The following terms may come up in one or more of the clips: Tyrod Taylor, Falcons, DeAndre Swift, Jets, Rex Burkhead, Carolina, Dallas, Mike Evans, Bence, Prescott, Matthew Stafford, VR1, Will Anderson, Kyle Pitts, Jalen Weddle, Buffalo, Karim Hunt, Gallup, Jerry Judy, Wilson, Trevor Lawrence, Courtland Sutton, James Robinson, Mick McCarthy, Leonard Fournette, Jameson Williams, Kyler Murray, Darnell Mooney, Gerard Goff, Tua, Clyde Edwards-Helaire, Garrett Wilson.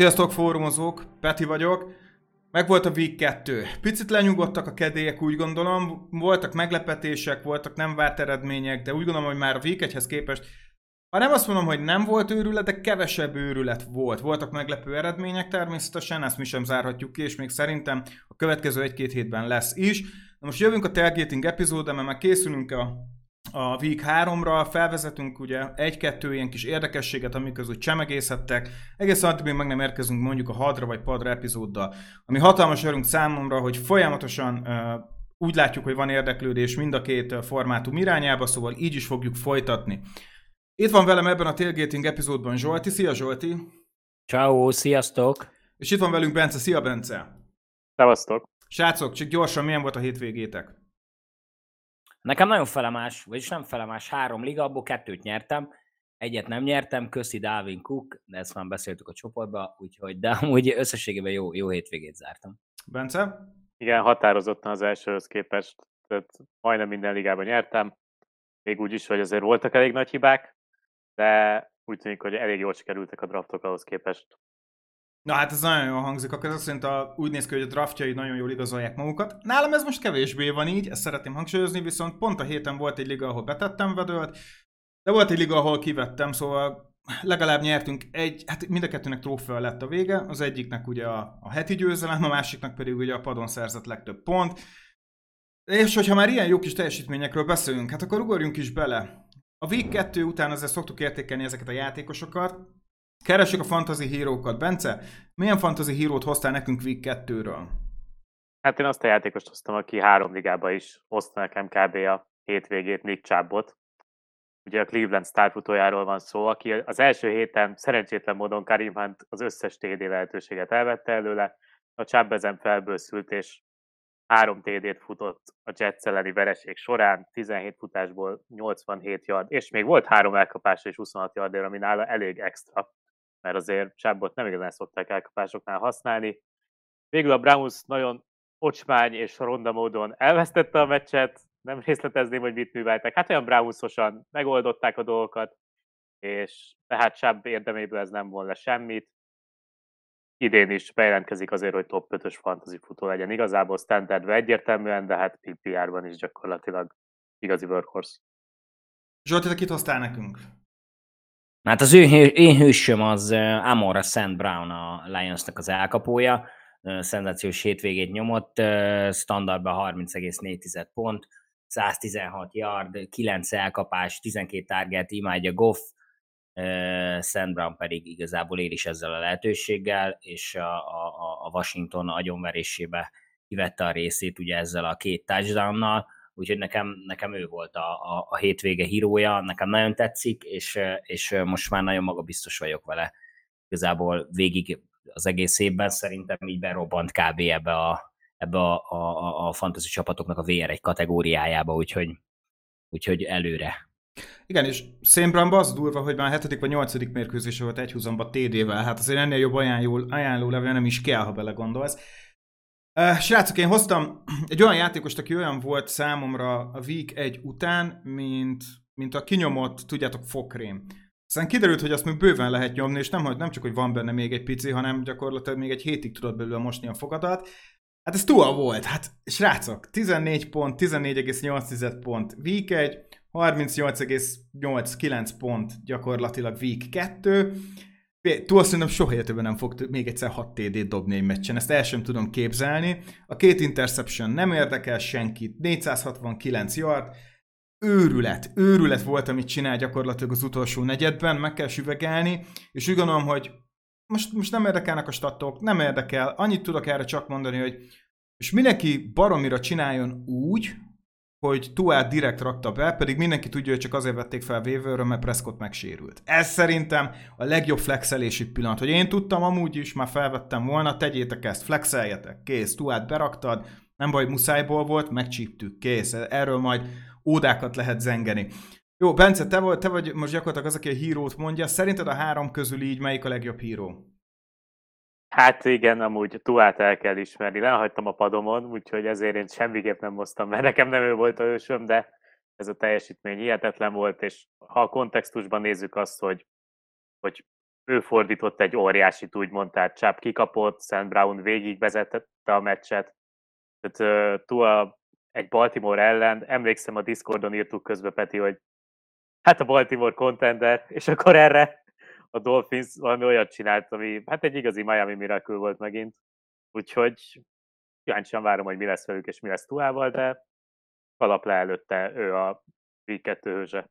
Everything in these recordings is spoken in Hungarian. Sziasztok, fórumozók! Peti vagyok. Megvolt a Week 2. Picit lenyugodtak a kedélyek, úgy gondolom. Voltak meglepetések, voltak nem várt eredmények, de úgy gondolom, hogy már a Week 1-hez képest, ha nem azt mondom, hogy nem volt őrület, de kevesebb őrület volt. Voltak meglepő eredmények természetesen, ezt mi sem zárhatjuk ki, és még szerintem a következő 1-2 hétben lesz is. Na most jövünk a tailgating epizódra, mert már készülünk a Week 3-ra, felvezetünk ugye 1-2 ilyen kis érdekességet, amiközül csemegészettek, egész addig még meg nem érkezünk mondjuk a hadra vagy padra epizóddal. Ami hatalmas öröm számomra, hogy folyamatosan úgy látjuk, hogy van érdeklődés mind a két formátum irányába, szóval így is fogjuk folytatni. Itt van velem ebben a tailgating epizódban Zsolti. Szia Zsolti! Ciao, sziasztok! És itt van velünk Bence. Szia Bence! Szevasztok! Srácok, csak gyorsan, milyen volt a hétvégétek? Nekem nagyon felemás, vagyis nem felemás, 3 liga, abból 2-t nyertem, 1-et nem nyertem, köszi Dalvin Cook, de ezt már beszéltük a csoportba, úgyhogy, de amúgy összességében jó hétvégét zártam. Bence? Igen, határozottan az elsőhöz képest, tehát majdnem minden ligában nyertem, még úgy is, hogy azért voltak elég nagy hibák, de úgy tűnik, hogy elég jól sikerültek a draftok ahhoz képest. Na hát ez nagyon jól hangzik, akkor ez szerint úgy néz ki, hogy a draftjai nagyon jól igazolják magukat. Nálam ez most kevésbé van így, ezt szeretném hangsúlyozni, viszont pont a héten volt egy liga, ahol betettem vedőlt, de volt egy liga, ahol kivettem, szóval legalább nyertünk egy, hát mind a kettőnek trófea lett a vége, az egyiknek ugye a heti győzelem, a másiknak pedig ugye a padon szerzett legtöbb pont. És hogyha már ilyen jó kis teljesítményekről beszélünk, hát akkor ugorjunk is bele. A Week 2 után azért szoktuk értékelni ezeket a játékosokat. Keressük a fantasy hírókat. Bence, milyen fantasy hírót hoztál nekünk Week 2-ről? Hát én azt a játékost hoztam, aki 3 ligába is hozta nekem kb. A hétvégét, Nick Chubbot. Ugye a Cleveland sztárfutójáról van szó, aki az első héten szerencsétlen módon Karim Hunt az összes TD lehetőséget elvette előle. A Chubb ezen felbőszült, és 3 TD-t futott a Jets elleni vereség során, 17 futásból 87 yard, és még volt 3 elkapása és 26 yardért, ami nála elég extra, mert azért Chubbot nem igazán szokták elkapásoknál használni. Végül a Browns nagyon ocsmány és ronda módon elvesztette a meccset, nem részletezném, hogy mit műveltek. Hát olyan Brownsosan megoldották a dolgokat, és tehát Chubb érdeméből ez nem von le semmit. Idén is bejelentkezik azért, hogy top 5-ös fantasy futó legyen. Igazából standardben egyértelműen, de hát PPR-ban is gyakorlatilag igazi workhorse. Zsolti, te kit hoztál nekünk? Hát az én hősöm az Amon Ra St. Brown, a Lionsnak az elkapója. Szenzációs hétvégét nyomott, standardban 30,4 pont, 116 yard, 9 elkapás, 12 target, imádja Goff, St. Brown pedig igazából él is ezzel a lehetőséggel, és a Washington agyonverésébe kivette a részét ugye ezzel a 2 touchdownnal, úgyhogy nekem ő volt a hétvége hírója, nekem nagyon tetszik, és most már nagyon magabiztos vagyok vele. Igazából végig az egész évben szerintem így berobbant kb. ebbe a fantasy csapatoknak a VR1 kategóriájába, úgyhogy előre. Igen, és St. Brownban az durva, hogy már 7. vagy 8. mérkőzése volt egyhuzamban TD-vel, hát azért ennél jobb ajánlólevél nem is kell, ha belegondolsz. Srácok, én hoztam egy olyan játékost, aki olyan volt számomra a Week 1 után, mint a kinyomott, tudjátok, fokrém. Aztán kiderült, hogy azt még bőven lehet nyomni, és nem csak, hogy van benne még egy pici, hanem gyakorlatilag még egy hétig tudod belőle mosni a fogadat. Hát ez Tua volt, hát srácok, 14 pont, 14,8 pont Week 1, 38,89 pont gyakorlatilag Week 2. Tua szerintem soha életében nem fog még egyszer 6 TD-t dobni egy meccsen, ezt el sem tudom képzelni. A 2 interception nem érdekel senkit, 469 yard, őrület volt, amit csinál gyakorlatilag az utolsó negyedben, meg kell süvegelni, és úgy gondolom, hogy most nem érdekelnek a statok, nem érdekel, annyit tudok erre csak mondani, hogy és mindenki baromira csináljon úgy, hogy Tuát direkt rakta be, pedig mindenki tudja, hogy csak azért vették fel waiverről, mert Prescott megsérült. Ez szerintem a legjobb flexelési pillanat, hogy én tudtam amúgy is, már felvettem volna, tegyétek ezt, flexeljetek, kész, Tuát beraktad, nem baj, muszájból volt, megcsíptük, kész, erről majd ódákat lehet zengeni. Jó, Bence, te vagy most gyakorlatilag az, aki a hírót mondja, szerinted a 3 közül így melyik a legjobb híró? Hát igen, amúgy Tuát el kell ismerni. Lehagytam a padomon, úgyhogy ezért én semmiképp nem hoztam, mert nekem nem ő volt a hősöm, de ez a teljesítmény hihetetlen volt, és ha a kontextusban nézzük azt, hogy ő fordított egy óriásit, úgymond, tehát Chubb kikapott, St. Brown végigvezette a meccset. Tehát Tua egy Baltimore ellen, emlékszem a Discordon írtuk közbe, Peti, hogy hát a Baltimore contender, és akkor erre a Dolphins valami olyat csinált, ami hát egy igazi Miami Miracle volt megint. Úgyhogy kíváncsian várom, hogy mi lesz velük, és mi lesz Tuával, de kalap le előtte ő a V2 hőzse.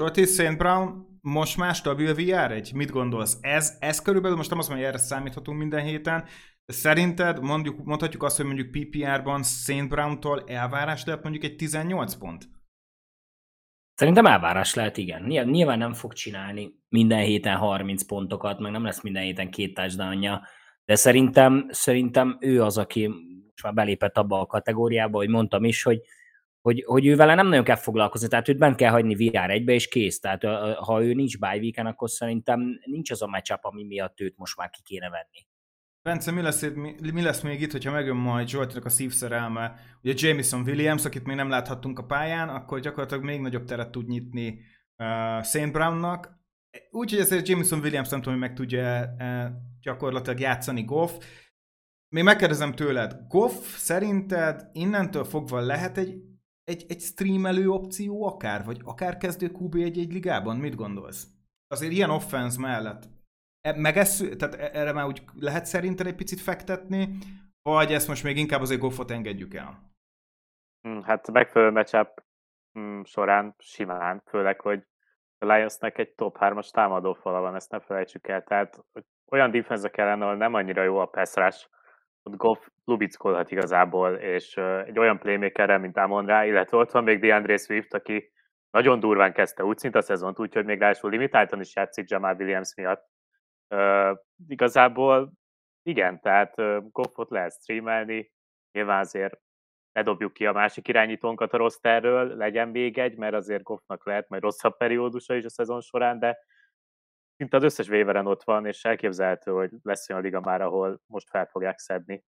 Zsolti, St. Brown most már stabil VR1? Mit gondolsz? Ez körülbelül, most nem azt mondom, hogy erre számíthatunk minden héten, szerinted mondhatjuk azt, hogy mondjuk PPR-ban St. Brown-tól elvárás lehet mondjuk egy 18 pont? Szerintem elvárás lehet, igen. Nyilván nem fog csinálni minden héten 30 pontokat, meg nem lesz minden héten 2 touchdownja, de szerintem ő az, aki most már belépett abba a kategóriába, hogy mondtam is, hogy ő vele nem nagyon kell foglalkozni, tehát őt bent kell hagyni VR1-be, és kész. Tehát ha ő nincs bye week-en, akkor szerintem nincs az a matchup, ami miatt őt most már ki kéne venni. Bence, mi lesz még itt, hogyha megjön majd Zsoltinak a szívszerelme? Ugye Jameson Williams, akit még nem láthattunk a pályán, akkor gyakorlatilag még nagyobb teret tud nyitni St. Brownnak. Úgyhogy ezért Jameson Williams nem tudom, hogy meg tudja gyakorlatilag játszani Goff. Még megkérdezem tőled, Goff szerinted innentől fogva lehet egy streamelő opció akár, vagy akár kezdő QB egy ligában? Mit gondolsz? Azért ilyen offense mellett tehát erre már úgy lehet szerinted egy picit fektetni, vagy ezt most még inkább azért Goffot engedjük el? Hát megfelelő matchup során simán, főleg, hogy a Lionsnek egy top 3-as támadó fala van, ezt ne felejtsük el, tehát olyan defense kellene, ahol nem annyira jó a pass rush, ott Goff lubickolhat igazából, és egy olyan playmakerrel, mint Amon Ra, illetve ott van még DeAndre Swift, aki nagyon durván kezdte úgy szint a szezont, úgyhogy még ráadásul limitáltan is játszik Jamar Williams miatt. Igazából igen, tehát Goffot lehet streamelni, nyilván azért ne dobjuk ki a másik irányítónkat a rosterről, legyen még egy, mert azért Goffnak lehet majd rosszabb periódusa is a szezon során, de mint az összes waiveren ott van, és elképzelhető, hogy lesz olyan liga már, ahol most fel fogják szedni.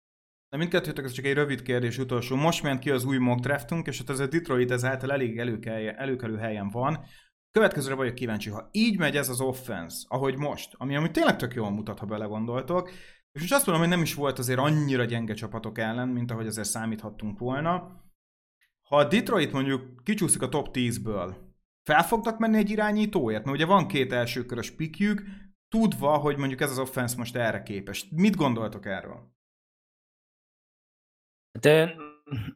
De mindkettőtök, ez csak egy rövid kérdés utolsó. Most ment ki az új mock draftunk, és hát ez a Detroit ezáltal elég előkelő helyen van. Következőre vagyok kíváncsi, ha így megy ez az offense, ahogy most, ami tényleg tök jól mutat, ha belegondoltok, és most azt mondom, hogy nem is volt azért annyira gyenge csapatok ellen, mint ahogy azért számíthattunk volna. Ha a Detroit mondjuk kicsúszik a top 10-ből, fel fognak menni egy irányítóért? Mert ugye van 2 elsőkörös pickjük, tudva, hogy mondjuk ez az offense most erre képes. Mit gondoltok erről? De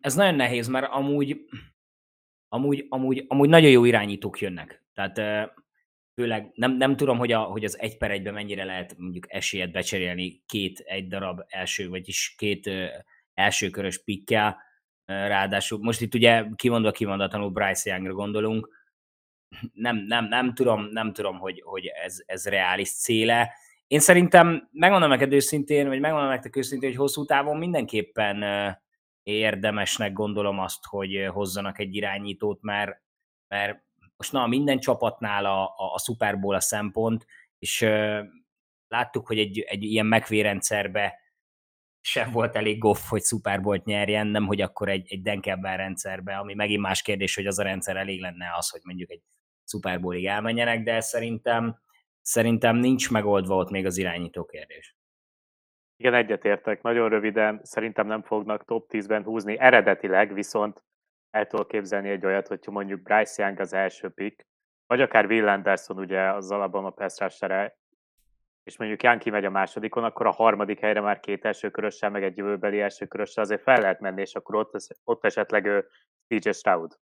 ez nagyon nehéz, mert amúgy nagyon jó irányítók jönnek. Tehát főleg nem tudom, hogy az 1/1-ben mennyire lehet mondjuk esélyet becserélni egy darab első, vagyis 2 elsőkörös pickkel. Ráadásul most itt ugye kimondatlanul Bryce Youngra gondolunk. Nem tudom, hogy ez reális céle. Én szerintem megmondom nektek őszintén, hogy hosszú távon mindenképpen érdemesnek gondolom azt, hogy hozzanak egy irányítót, mert most minden csapatnál a Super Bowl a szempont, és láttuk, hogy egy ilyen McVay rendszerbe sem volt elég Goff, hogy Super Bowl-t nyerjen, nemhogy akkor egy Denkelben rendszerbe, ami megint más kérdés, hogy az a rendszer elég lenne az, hogy mondjuk egy Super Bowl-ig elmenjenek, de szerintem nincs megoldva ott még az irányító kérdés. Igen, egyetértek, nagyon röviden, szerintem nem fognak top 10-ben húzni eredetileg, viszont el tudok képzelni egy olyat, hogyha mondjuk Bryce Young az első pick, vagy akár Will Anderson ugye az Alabama pass rusher-e, és mondjuk Young kimegy a másodikon, akkor a harmadik helyre már 2 elsőkörössel, meg egy jövőbeli elsőkörössel azért fel lehet menni, és akkor ott esetleg TJ Stroud.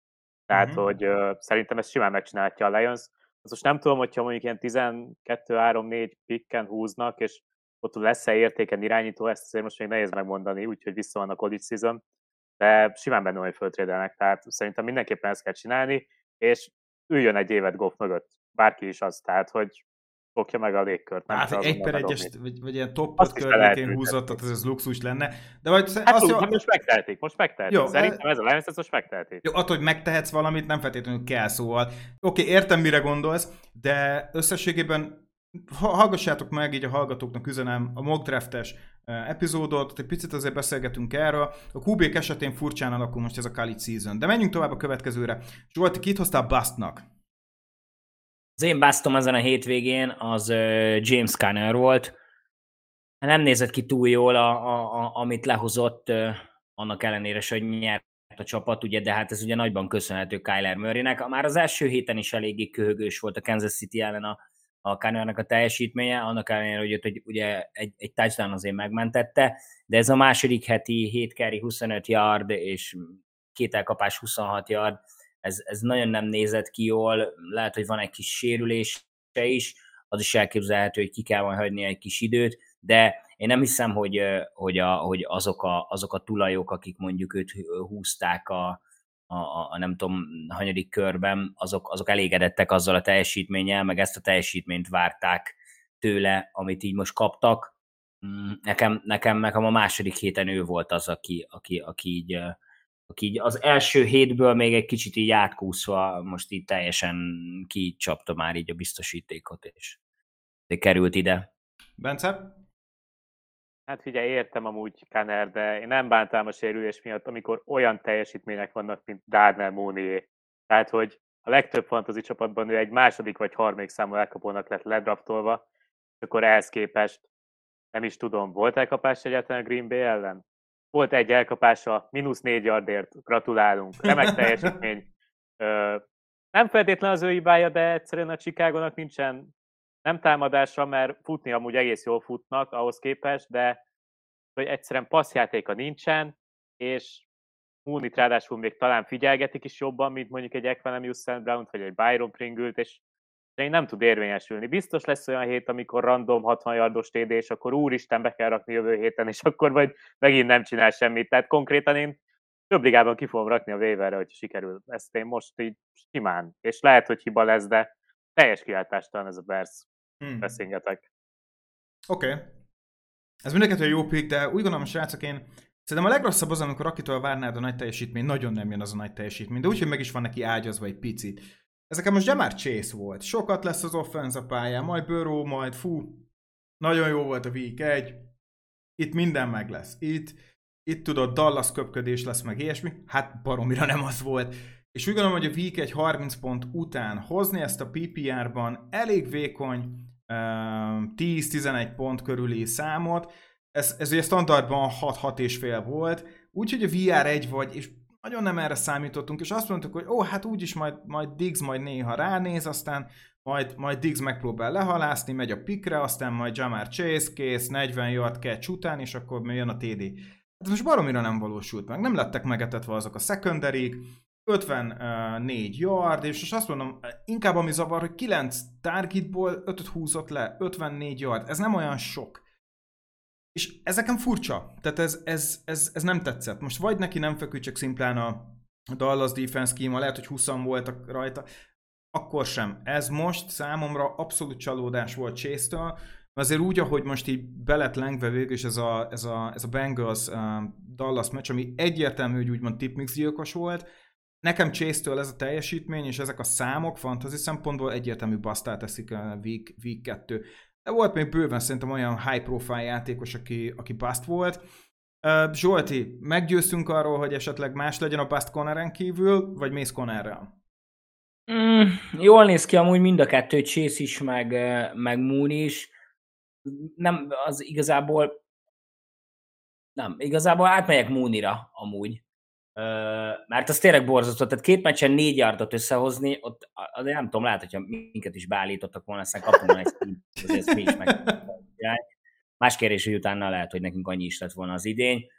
Tehát, hogy szerintem ezt simán megcsinálhatja a Lions. Most nem tudom, hogyha mondjuk ilyen 12-3-4 picken húznak, és ott lesz-e értéken irányító, ezt azért most még nehéz megmondani, úgyhogy vissza van a college season, de simán benne olyan föltrédelnek, tehát szerintem mindenképpen ezt kell csinálni, és üljön egy évet Goff mögött, bárki is az, tehát hogy fogja meg a légkört. Hát egy per egyes, vagy ilyen top-ot környékén húzott, tehát ez luxus lenne. De vagy hát azt úgy, most megtehetik. Jó, szerintem ez a Lions, most megtehetik. Jó, attól, hogy megtehetsz valamit, nem feltétlenül kell, szóval. Oké, értem, mire gondolsz, de összességében hallgassátok meg, így a hallgatóknak üzenem a mock draftes epizódot, egy picit azért beszélgetünk erről. A QB-k esetén furcsán alakul most ez a college season. De menjünk tovább a következőre. Zsolti, ki hoztál Bust-nak? Az én báztom ezen a hétvégén az James Conner volt. Nem nézett ki túl jól, amit lehozott, annak ellenére, hogy nyert a csapat, ugye, de hát ez ugye nagyban köszönhető Kyler Murraynek. Már az első héten is eléggé köhögős volt a Kansas City ellen a Connernek a teljesítménye, annak ellenére, hogy őt ugye egy touchdown azért megmentette, de ez a második heti 7 carry 25 yard és 2 elkapás 26 yard, ez nagyon nem nézett ki jól, lehet, hogy van egy kis sérülése is, az is elképzelhető, hogy ki kell majd hagyni egy kis időt, de én nem hiszem, hogy azok a tulajok, akik mondjuk őt húzták a nem tudom, hanyadik körben, azok elégedettek azzal a teljesítménnyel, meg ezt a teljesítményt várták tőle, amit így most kaptak. Nekem a második héten ő volt az, aki így az első hétből még egy kicsit így átkúszva, most így teljesen kicsapta már így a biztosítékot, és került ide. Bence? Hát figyelj, értem amúgy Conner, de én nem bántám a sérülés miatt, amikor olyan teljesítmények vannak, mint Darnell Mooney. Tehát, hogy a legtöbb fantasy csapatban ő egy második vagy harmadik számú elkapónak lett ledraftolva, és akkor ehhez képest nem is tudom, volt elkapás egyáltalán a Green Bay ellen? Volt egy elkapása, -4 yardért, gratulálunk, remek teljesítmény. Nem feltétlen az ő hibája, de egyszerűen a Chicagónak nincsen nem támadásra, mert futni amúgy egész jól futnak ahhoz képest, de hogy egyszerűen passzjátéka nincsen, és Mooney-t ráadásul még talán figyelgetik is jobban, mint mondjuk egy Amon Ra St. Brown-t, vagy egy Byron Pringle-t, és én nem tud érvényesülni. Biztos lesz olyan hét, amikor random 60 yardos TD, és akkor úristen be kell rakni jövő héten, és akkor majd megint nem csinál semmit. Tehát konkrétan én több ligában ki fogom rakni a waiverre, hogy sikerül. Ezt én most így simán. És lehet, hogy hiba lesz, de teljes kiáltástalan ez a Bears. Beszélgetek. Oké. Ez mindenképpen jó pick, de úgy gondolom, srácok, én szerintem a legrosszabb az, amikor akitől várnád a nagy teljesítmény, nagyon nem jön az a nagy teljesítmény, de úgyhogy meg is van neki ágyazva egy picit. Ezeken most Jamar Chase volt. Sokat lesz az offense a pályán, majd Burrow, majd nagyon jó volt a week 1. Itt minden meg lesz. Itt tudod, Dallas köpködés lesz, meg ilyesmi. Hát baromira nem az volt. És úgy gondolom, hogy a week 1 30 pont után hozni ezt a PPR-ban elég vékony 10-11 pont körüli számot. Ez ugye standardban 6-6,5 volt. Úgyhogy a VR1 vagy, és nagyon nem erre számítottunk, és azt mondtuk, hogy hát úgyis majd Diggs majd néha ránéz, aztán majd Diggs megpróbál lehalászni, megy a pikre, aztán majd Jamar Chase kész, 40 yard catch után, és akkor még jön a TD. Hát most baromira nem valósult meg, nem lettek megetetve azok a secondaryk, 54 yard, és azt mondom, inkább ami zavar, hogy 9 targetból 5-öt húzott le, 54 yard, ez nem olyan sok. És ezeken furcsa, tehát ez nem tetszett. Most vagy neki nem feküdt, csak szimplán a Dallas defense scheme, lehet, hogy 20 voltak rajta, akkor sem. Ez most számomra abszolút csalódás volt Chase-től, azért úgy, ahogy most így belett lengve végül is ez a Bengals Dallas meccs, ami egyértelmű, hogy úgymond tipmix gyilkos volt, nekem Chase-től ez a teljesítmény és ezek a számok fantasy szempontból egyértelmű basztát teszik a week 2. De volt még bőven szerintem olyan high-profile játékos, aki bust volt. Zsolti, meggyőztünk arról, hogy esetleg más legyen a bust Conneren kívül, vagy mész Connerrel? Jól néz ki amúgy mind a kettő, Chase is, meg Moon is. Nem, az igazából... Nem, igazából átmegyek Moonira amúgy. Mert az tényleg borzasztó, tehát két meccsen 4 yardot összehozni, ott azért nem tudom, lehet, hogyha minket is beállítottak volna, aztán kapunk volna egy mi is meg. Más kérdés, hogy utána lehet, hogy nekünk annyi is lett volna az idény,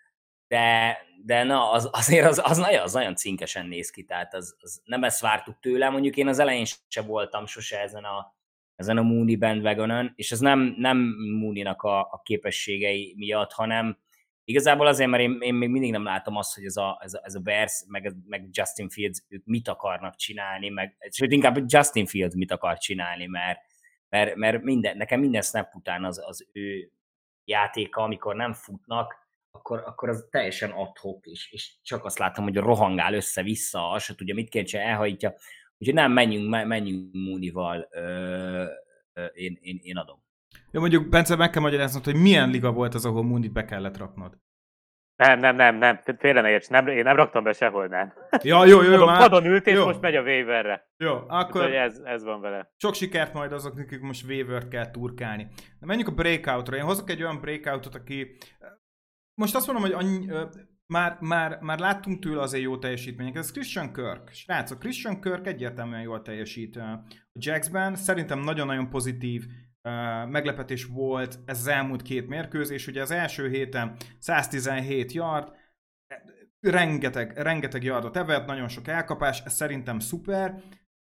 de na, az nagyon cinkesen néz ki, tehát az nem ezt vártuk tőle, mondjuk én az elején sem voltam sose ezen a Mooney bandwagonon, és ez nem Mooney-nak a képességei miatt, hanem igazából azért, mert én még mindig nem látom azt, hogy ez a Bears, meg Justin Fields, ők mit akarnak csinálni, sőt, inkább Justin Fields mit akar csinálni, mert nekem minden snap után az ő játéka, amikor nem futnak, akkor az teljesen ad-hoc, és csak azt látom, hogy rohangál össze-vissza, azt se tudja, mit kéne csinálni, elhajítja. Úgyhogy nem, menjünk Mooney-val, én adom. Jó, mondjuk Bence, meg kell magyaráznod, hogy milyen liga volt az, ahol Mooney-t be kellett raknod. Nem. Félre ne érts. Én nem raktam be sehol, nem. Ja, jó. Padon ült, és most megy a waiverre. Jó, akkor... Tehát, ez van vele. Sok sikert majd azoknak, akik most waivert kell turkálni. Na, menjünk a breakoutra. Én hozok egy olyan breakoutot, aki... Most azt mondom, hogy annyi... Már láttunk tőle azért jó teljesítményeket. Ez Christian Kirk. Srácok, Christian Kirk egyértelműen jól teljesít a Jacksben. Szerintem nagyon-nagyon pozitív meglepetés volt ez az elmúlt két mérkőzés. Ugye az első héten 117 yard, rengeteg yardot evett, nagyon sok elkapás, ez szerintem szuper.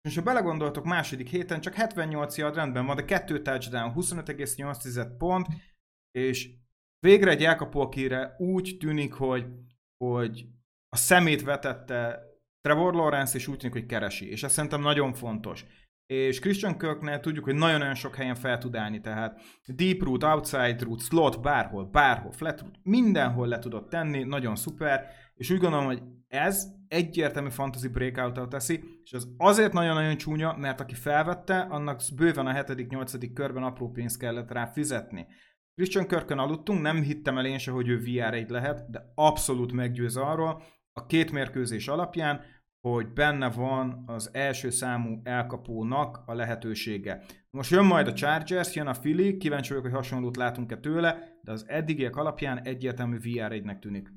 És ha belegondoltok, második héten csak 78 yard rendben van, de 2 touchdown, 25,8 pont, és végre egy elkapó, akire úgy tűnik, hogy a szemét vetette Trevor Lawrence, és úgy tűnik, hogy keresi. És ez szerintem nagyon fontos. És Christian Kirknél tudjuk, hogy nagyon-nagyon sok helyen fel tud állni, tehát deep route, outside route, slot, bárhol, flat route, mindenhol le tudod tenni, nagyon szuper, és úgy gondolom, hogy ez egyértelmű fantasy breakout-tal teszi, és az azért nagyon-nagyon csúnya, mert aki felvette, annak bőven a 7.-8. körben apró pénzt kellett rá fizetni. Christian Kirkön aludtunk, nem hittem el én se, hogy ő VR1 lehet, de abszolút meggyőz arról a két mérkőzés alapján, hogy benne van az első számú elkapónak a lehetősége. Most jön majd a Chargers, jön a Philly, kíváncsi vagyok, hogy hasonlót látunk-e tőle, de az eddigiek alapján egyértelmű VR1-nek tűnik.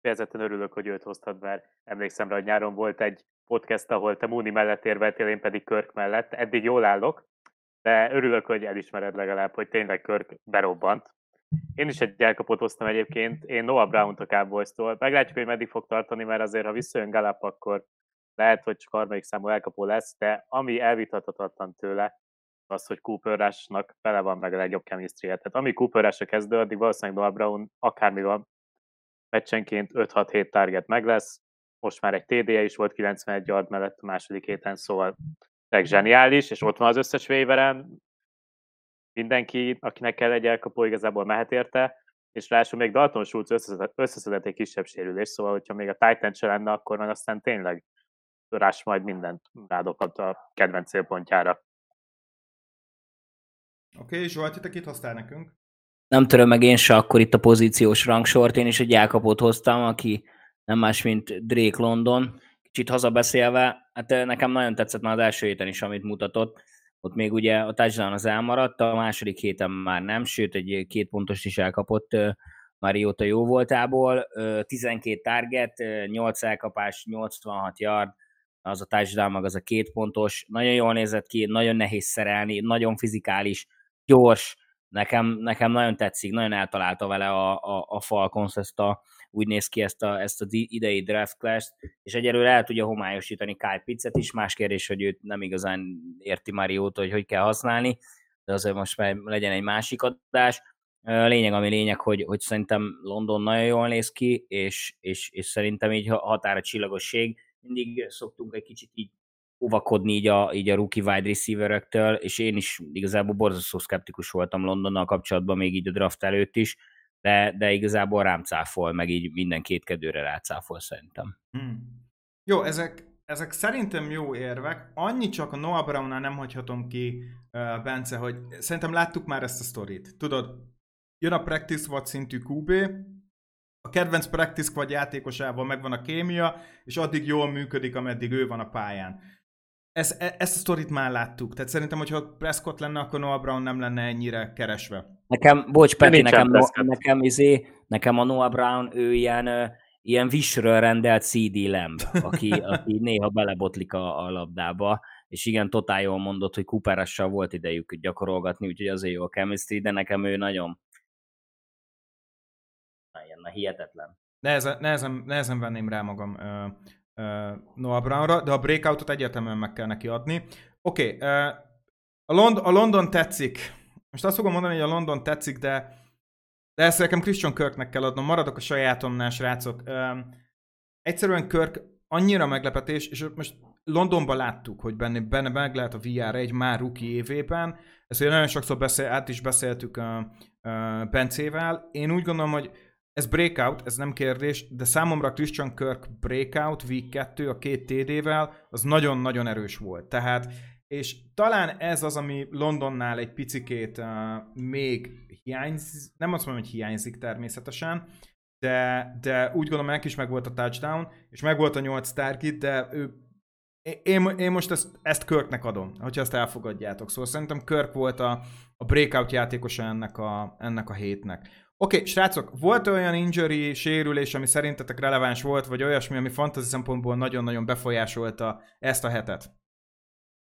Fejezetten örülök, hogy őt hoztad, mert emlékszem rá, hogy nyáron volt egy podcast, ahol te Mooney mellett érveltél, én pedig Kirk mellett. Eddig jól állok, de örülök, hogy elismered legalább, hogy tényleg Kirk berobbant. Én is egy elkapót hoztam egyébként, én Noah Brown-t a Cowboys-tól. Meglátjuk, hogy meddig fog tartani, mert azért, ha visszajön Gallup, akkor lehet, hogy csak harmadik számú elkapó lesz, de ami elvitathatatlan tőle, az, hogy Cooper Rush-nak vele van meg a legjobb chemistry-je. Tehát ami Cooper Rush-ra kezdő, addig valószínűleg Noah Brown akármi van, meccsenként 5-6-7 target meg lesz, most már egy TD-je is volt 91 yard mellett a második héten, szóval zseniális, és ott van az összes waiveren. Mindenki, akinek kell egy elkapó, igazából mehet érte, és ráadásul még Dalton Schultz összeszedett egy kisebb sérülés, szóval, hogyha még a Titan se lenne, akkor meg aztán tényleg Rás majd mindent rádobhat a kedvenc célpontjára. Oké, Zsolti, te kit hoztál nekünk? Nem töröm meg én se akkor itt a pozíciós rangsort, én is egy elkapót hoztam, aki nem más, mint Drake London. Kicsit hazabeszélve, hát nekem nagyon tetszett már az első héten is, amit mutatott. Ott még ugye a touchdown az elmaradt, a második héten már nem, sőt egy 2 pontost is elkapott Mariota jó voltából, 12 target, 8 elkapás, 86 yard, az a touchdown meg az a 2 pontos, nagyon jól nézett ki, nagyon nehéz szerelni, nagyon fizikális, gyors, nekem nagyon tetszik, nagyon eltalálta vele a Falcons úgy néz ki ezt az idei draft class-t, és egyelőre el tudja homályosítani Kyle Pitts-et is, más kérdés, hogy őt nem igazán érti Mariota, hogy kell használni, de azért most már legyen egy másik adás. Lényeg, ami lényeg, hogy szerintem London nagyon jól néz ki, és szerintem így határa csillagosség. Mindig szoktunk egy kicsit így óvakodni így a rookie wide receiver-öktől, és én is igazából borzasztó szkeptikus voltam Londonnal kapcsolatban, még így a draft előtt is, de igazából rám cáfol, meg így minden kétkedőre rácáfol szerintem. Jó, ezek szerintem jó érvek, annyi csak a Noah Brownnál nem hagyhatom ki, Bence, hogy szerintem láttuk már ezt a sztorit. Tudod, jön a practice squad szintű QB, a kedvenc practice squad játékosával megvan a kémia, és addig jól működik, ameddig ő van a pályán. Ezt a sztorit már láttuk, tehát szerintem, hogyha Prescott lenne, akkor Noah Brown nem lenne ennyire keresve. Nekem a Noah Brown, ő ilyen visről rendelt CD Lamb, aki néha belebotlik a labdába, és igen, totál jól mondott, hogy Cooper Rush-sal volt idejük gyakorolgatni, úgyhogy azért jó a chemistry, de nekem ő nagyon hihetetlen. Nehezen venném rá magam Noah Brownra, de a breakoutot egyértelműen meg kell neki adni. Oké, a London tetszik. Most azt fogom mondani, hogy a London tetszik, de ezt nekem Christian Kirknek kell adnom. Maradok a sajátomnál, srácok. Egyszerűen Kirk annyira meglepetés, és most Londonban láttuk, hogy benne meg lehet a VR1 már rookie évében. Ezt ugye nagyon sokszor át is beszéltük Bencével. Én úgy gondolom, hogy ez breakout, ez nem kérdés, de számomra Christian Kirk breakout week 2 a 2 TD-vel, az nagyon-nagyon erős volt. Tehát, és talán ez az, ami Londonnál egy picikét még hiányzik, nem azt mondom, hogy hiányzik természetesen, de úgy gondolom, neki is megvolt a touchdown, és megvolt a 8 sztárkit, de én most ezt Kirknek adom, hogyha ezt elfogadjátok. Szóval szerintem Kirk volt a breakout játékosa ennek a hétnek. Oké, srácok, volt olyan injury, sérülés, ami szerintetek releváns volt, vagy olyasmi, ami fantasy szempontból nagyon-nagyon befolyásolta ezt a hetet?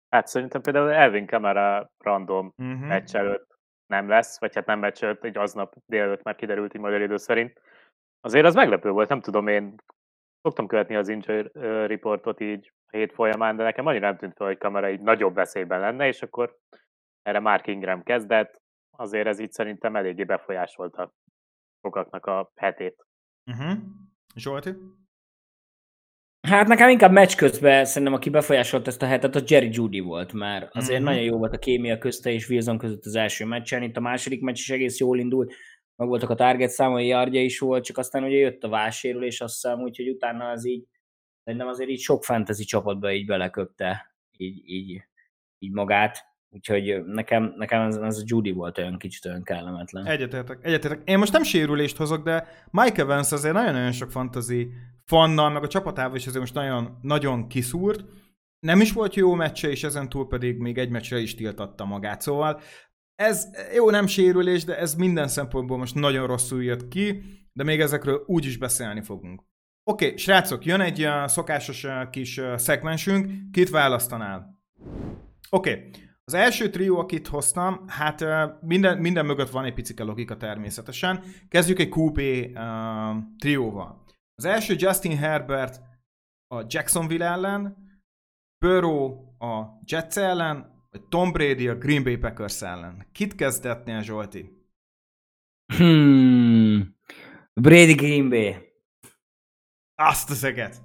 Hát szerintem például Elvin Kamara random meccs előtt nem lesz, vagy hát nem meccs előtt, így aznap délelőtt már kiderült így magyar idő szerint. Azért az meglepő volt, nem tudom, én szoktam követni az injury reportot így a hét folyamán, de nekem annyira nem tűnt fel, hogy Kamara így nagyobb veszélyben lenne, és akkor erre Mark Ingram kezdett, azért ez így szerintem eléggé befolyásolta sokaknak a hetét. Zsolti? Hát nekem inkább meccs közben szerintem, aki befolyásolt ezt a hetet, az Jerry Judy volt, mert azért nagyon jó volt a kémia közte és Wilson között az első meccsen, itt a második meccs is egész jól indult, meg voltak a target számai, yardja is volt, csak aztán ugye jött a válsérülés, azt hiszem, úgyhogy utána az így, szerintem azért így sok fantasy csapatba így beleköpte így magát, úgyhogy nekem ez a Judy volt olyan kicsit olyan kellemetlen. Egyetértek. Én most nem sérülést hozok, de Mike Evans azért nagyon-nagyon sok fantasy fannal, meg a csapatával is azért most nagyon-nagyon kiszúrt. Nem is volt jó meccse, és ezen túl pedig még egy meccsre is tiltatta magát. Szóval ez jó, nem sérülés, de ez minden szempontból most nagyon rosszul jött ki, de még ezekről úgy is beszélni fogunk. Oké, srácok, jön egy szokásos kis szegmensünk. Kit választanál? Oké. Az első trió, akit hoztam, hát minden mögött van egy picike logika természetesen. Kezdjük egy QB trióval. Az első Justin Herbert a Jacksonville ellen, Burrow a Jets ellen, vagy Tom Brady a Green Bay Packers ellen. Kit kezdetnél, Zsolti? Brady Green Bay. Azt az eget.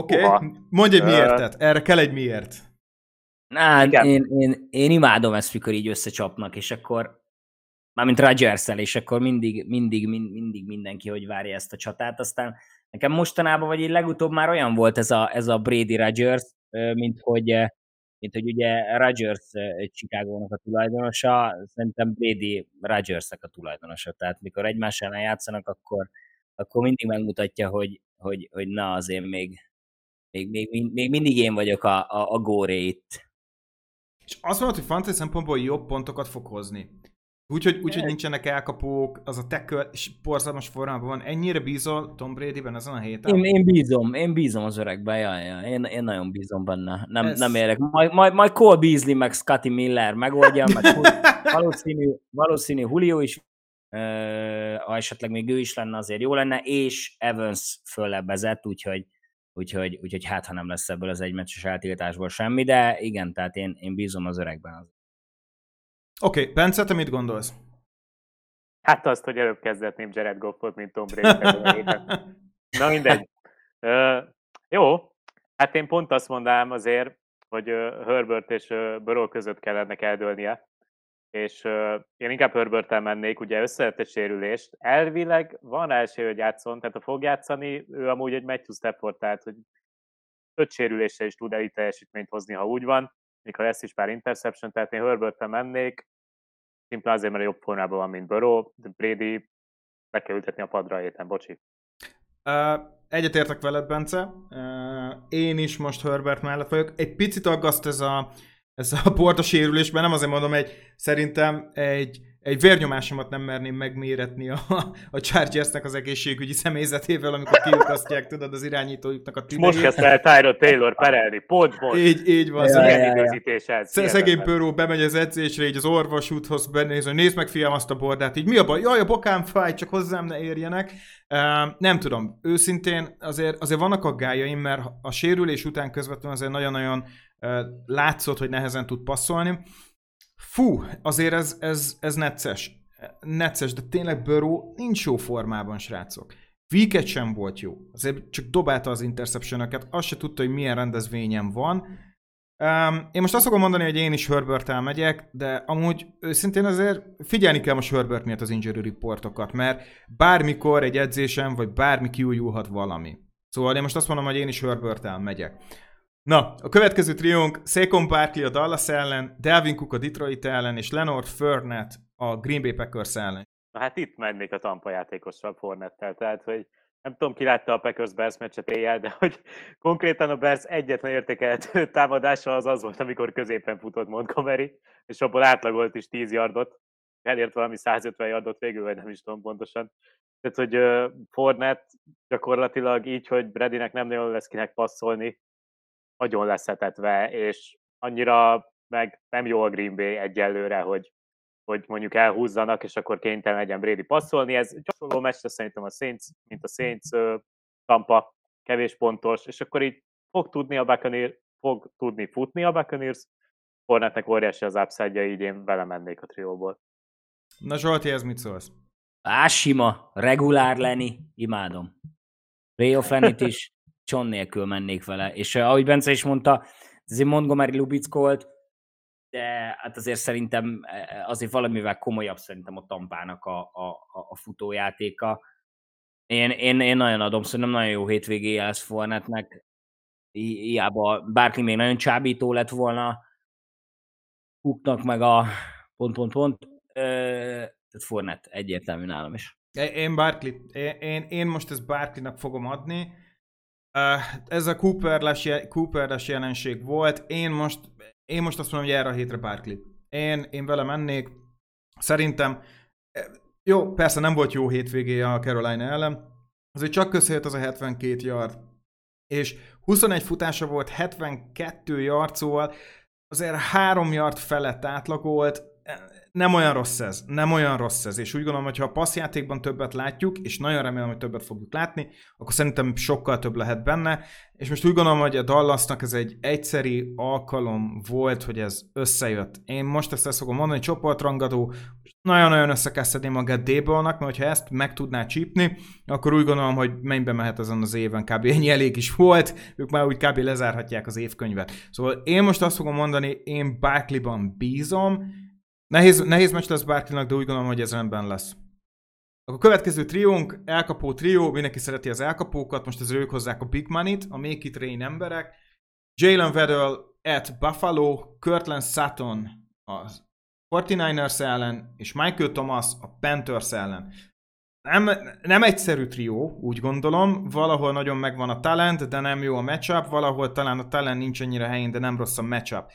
Oké. Mondj egy miértet. Erre kell egy miért. Én imádom ezt, mikor így összecsapnak, és akkor mármint Rodgers-el, és akkor mindig mindenki, hogy várja ezt a csatát. Aztán nekem mostanában, vagy így legutóbb már olyan volt ez a Brady-Rodgers, mint hogy ugye Rodgers Chicagónak a tulajdonosa, szerintem Brady Rodgers-nek a tulajdonosa. Tehát mikor egymás ellen játszanak, akkor mindig megmutatja, hogy na azért még mindig én vagyok a góré itt. És azt mondod, hogy fantasy szempontból jobb pontokat fog hozni. Úgyhogy nincsenek elkapók, az a tackle és borzalmas formában van. Ennyire bízol Tom Bradyben ezen a héten? Én bízom az öregben, én nagyon bízom benne. Nem érek. Majd Cole Beasley, meg Scotty Miller megoldja, meg valószínű Julio is, ha esetleg még ő is lenne, azért jó lenne, és Evans föllebezett, úgyhogy hát, ha nem lesz ebből az egymeccses eltiltásból semmi, de igen, tehát én bízom az öregben. Oké, Bence, te mit gondolsz? Hát azt, hogy előbb kezdetném Gerard Goffot, mint Tom Brady. Na mindegy. Jó, hát én pont azt mondanám azért, hogy Herbert és Burrow között kell ennek eldőlnie, és én inkább Herbert-tel mennék, ugye összeett egy sérülést. Elvileg van esély, hogy játszon, tehát ha fog játszani, ő amúgy egy Matthew Stafford, tehát hogy 5 sérülésre is tud elit teljesítményt hozni, ha úgy van, még ha lesz is pár interception, tehát én Herbert-tel mennék, szimplán azért, mert jobb formában van, mint Burrow, de Brady meg kell ültetni a padra a héten, bocsi. Egyetértek veled, Bence, én is most Herbert mellett vagyok. Egy picit aggaszt ez a porta sérülésben, nem azért mondom, szerintem egy vérnyomásomat nem merném megméretni a Chargersnek az egészségügyi személyzetével, amikor kiukasztják, tudod, az irányítójuknak a tüdejét. Most kezdte el Tyrod Taylor perelni, pontból. Így van. Szegény Burrow bemegy az edzésre, így az orvos úthoz benéz, hogy nézd meg fiam azt a bordát, így mi a baj? Jaj, a bokám fáj, csak hozzám ne érjenek. Nem tudom, őszintén azért vannak aggályaim, mert a sérülés után közvetlenül azért nagyon-nagyon látszott, hogy nehezen tud passzolni. Fú, azért ez necces. Necces, de tényleg Burrow nincs jó formában, srácok. Week-et sem volt jó. Azért csak dobálta az interception-öket, azt se tudta, hogy milyen rendezvényen van. Én most azt fogom mondani, hogy én is Herbert-tel megyek, de amúgy őszintén azért figyelni kell most Herbert miatt az injury reportokat, mert bármikor egy edzésem, vagy bármi kiújulhat valami. Szóval én most azt mondom, hogy én is Herbert-tel megyek. Na, a következő triónk Saquon Barkley a Dallas ellen, Dalvin Cook a Detroit ellen, és Leonard Fournette a Green Bay Packers ellen. Na hát itt mennék a Tampa játékosabb Fournette-tel, tehát hogy nem tudom, ki látta a Packers-Bears meccset éjjel, de hogy konkrétan a Bears egyetlen értékelhető támadása az volt, amikor középen futott Montgomery, és abból átlagolt is 10 yardot, elért valami 150 yardot végül, vagy nem is tudom pontosan. Tehát, hogy Fournette gyakorlatilag így, hogy Bradynek nem nagyon lesz kinek passzolni, nagyon leszetetve, és annyira meg nem jó a Green Bay egyelőre, hogy mondjuk elhúzzanak, és akkor kénytelen legyen Brady passzolni. Ez gyakorló meccsre szerintem a Saints, mint a Saints Tampa, kevés pontos, és akkor így fog tudni futni a Buccaneers. Fournette-nek óriási az upside-ja, így én vele mennék a trióból. Na Zsolti, ez mit szólsz? Sima, regulár lenni, imádom. Playoff lenni is, cson nélkül mennék vele. És ahogy Bence is mondta, azért Montgomery lubickolt, de hát azért szerintem azért valamivel komolyabb szerintem a Tampának a futójátéka. Én nagyon adom, szerintem nagyon jó hétvégéje lesz Fournette-nek. Hiába Barkley még nagyon csábító lett volna, Cooknak meg a ... Tehát Fournette egyértelmű nálam is. Én most ezt Barkley-nak fogom adni. Ez a Cooper-les jelenség volt. Én most azt mondom, hogy erre a hétre Barkley. Én vele mennék. Szerintem, jó, persze nem volt jó hétvégéje a Carolina ellen. Azért csak köszönhet az a 72 yard. És 21 futása volt 72 yardszóval. Azért 3 yard felett átlagolt. Nem olyan rossz ez, és úgy gondolom, hogy ha a passzjátékban többet látjuk, és nagyon remélem, hogy többet fogjuk látni, akkor szerintem sokkal több lehet benne, és most úgy gondolom, hogy a Dallasnak ez egy egyszeri alkalom volt, hogy ez összejött. Én most ezt fogom mondani, hogy csoportrangadó, nagyon-nagyon össze kell szedni magát D-ballnak, mert ha ezt meg tudná csípni, akkor úgy gondolom, hogy mennybe mehet ezen az éven, kb. Ennyi elég is volt, ők már úgy kb. Lezárhatják az évkönyvet. Szóval én most azt fogom mondani, én Barkley-ban bízom. Nehéz meccs lesz Barkley-nak, de úgy gondolom, hogy ez rendben lesz. Akkor következő triónk, elkapó trió, mindenki szereti az elkapókat, most ezért ők hozzák a big money-t, a make it rain emberek. Jalen Weddle at Buffalo, Courtland Sutton a 49ers ellen, és Michael Thomas a Panthers ellen. Nem egyszerű trió, úgy gondolom, valahol nagyon megvan a talent, de nem jó a matchup, valahol talán a talent nincs annyira helyén, de nem rossz a matchup.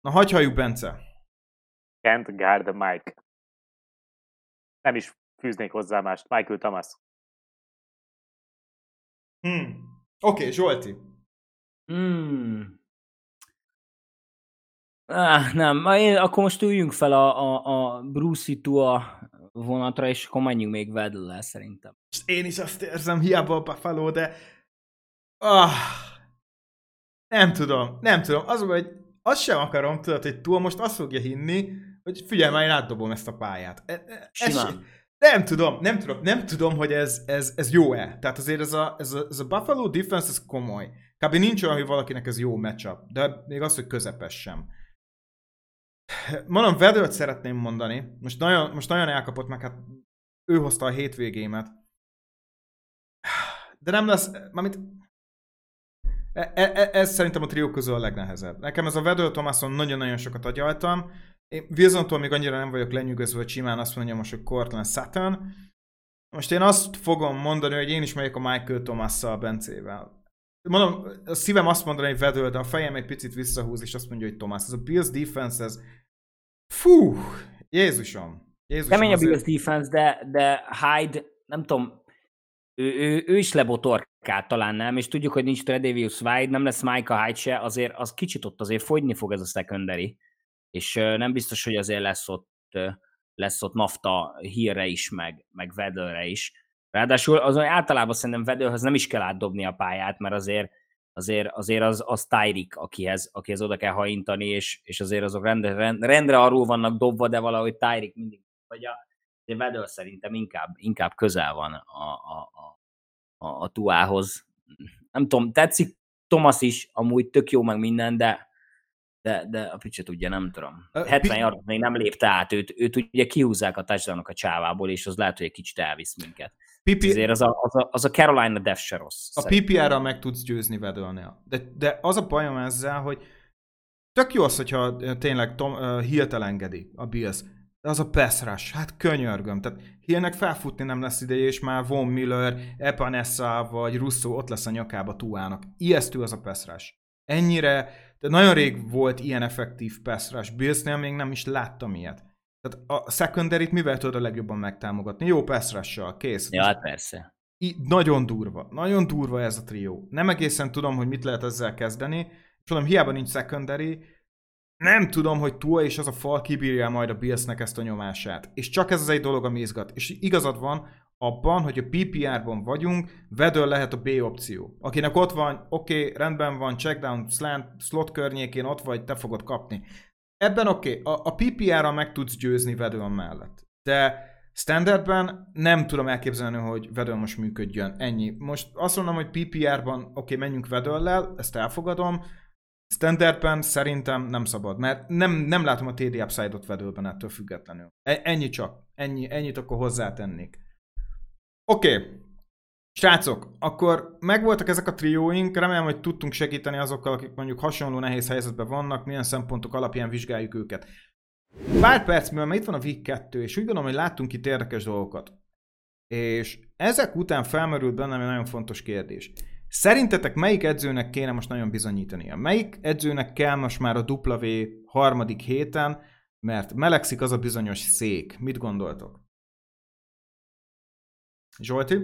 Na, hagyj halljuk, Bence! Can't guard Mike. Nem is fűznék hozzá mást. Michael Thomas. Oké, Zsolti. Nem, akkor most üljünk fel a Bruce Tua vonatra, és akkor menjünk még Weddle-el szerintem. Én is azt érzem, hiába a Buffalo, de... Nem tudom. Az, hogy azt sem akarom, tudod, hogy Tua most azt fogja hinni, hogy figyelj már, én átdobom ezt a pályát. Nem tudom, hogy ez jó-e. Tehát azért ez a Buffalo defense, ez komoly. Kb. Nincs olyan, hogy valakinek ez jó matchup, de még az, hogy közepes sem. Mondom, Weddle-t szeretném mondani. Most nagyon elkapott meg, hát ő hozta a hétvégémet. De nem lesz, mármint... Ez szerintem a trió közül a legnehezebb. Nekem ez a Weddle Thomason nagyon-nagyon sokat agyaltam. Én Wilsontól még annyira nem vagyok lenyűgözve, hogy simán azt mondja most, hogy Courtland Sutton. Most én azt fogom mondani, hogy én is megyek a Michael Thomasszal, a Bencével. Mondom, a szívem azt mondani, hogy Weddle, de a fejem egy picit visszahúz, és azt mondja, hogy Thomas. Ez a Bills defense, ez... Fú! Jézusom! Kemény a Bills defense, de Hyde, nem tudom, ő is lebotorkált talán, nem? És tudjuk, hogy nincs Tre'Davious White, nem lesz Micah Hyde se, azért az kicsit ott azért fogyni fog ez a secondary. És nem biztos, hogy azért lesz ott NAFTA hírre is, meg Weddle-re is. Ráadásul azon általában szerintem Weddle-höz nem is kell átdobni a pályát, mert azért az Tyreek, akihez oda kell hajintani, és azért azok rendre arról vannak dobva, de valahogy Tyreek mindig vagy de Weddle szerintem inkább közel van a Tuához. Nem tudom, tetszik Thomas is, amúgy tök jó meg minden, de a picit ugye nem tudom. 70 yardot még nem lépte át, őt ugye kihúzzák a touchdown-ok a csávából, és az lehet, hogy egy kicsit elvisz minket. Ezért az a Carolina Def se rossz. A PPR-ra meg tudsz győzni Weddle-nél. De az a bajom ezzel, hogy tök jó az, hogyha tényleg Hill-t elengedi a Bills, de az a pass rush, hát könyörgöm. Tehát Hillnek felfutni nem lesz ideje, és már Von Miller, Epanessa vagy Russo ott lesz a nyakába Tuának. Ijesztő az a pass rush. Ennyire, de nagyon rég volt ilyen effektív pass rush. Billsnél még nem is láttam ilyet. Tehát a secondaryt mivel tudod a legjobban megtámogatni? Jó pass rush-sal, kész. Ja, hát persze. Nagyon durva ez a trió. Nem egészen tudom, hogy mit lehet ezzel kezdeni, és mondom, hiába nincs secondary, nem tudom, hogy Tua és az a fal kibírja majd a Billsnek ezt a nyomását. És csak ez az egy dolog, ami izgat. És igazad van abban, hogy a PPR-ban vagyunk, Weddle lehet a B opció. Akinek ott van, oké, rendben van, checkdown, slant, slot környékén ott vagy, te fogod kapni. Ebben a PPR-ra meg tudsz győzni Weddle mellett. De standardben nem tudom elképzelni, hogy Weddle most működjön. Ennyi. Most azt mondom, hogy PPR-ban menjünk Weddle-lel, ezt elfogadom. Standardben szerintem nem szabad, mert nem látom a TD upside-ot Weddle-ben ettől függetlenül. Ennyi csak. Ennyit akkor hozzátennék. Oké. Srácok, akkor megvoltak ezek a trióink, remélem, hogy tudtunk segíteni azokkal, akik mondjuk hasonló nehéz helyzetben vannak, milyen szempontok alapján vizsgáljuk őket. Pár perc, mivel itt van a Week 2, és úgy gondolom, hogy láttunk itt érdekes dolgokat. És ezek után felmerült bennem egy nagyon fontos kérdés. Szerintetek melyik edzőnek kéne most nagyon bizonyítania? Melyik edzőnek kell most már a W harmadik héten, mert melegszik az a bizonyos szék? Mit gondoltok? Zsolti?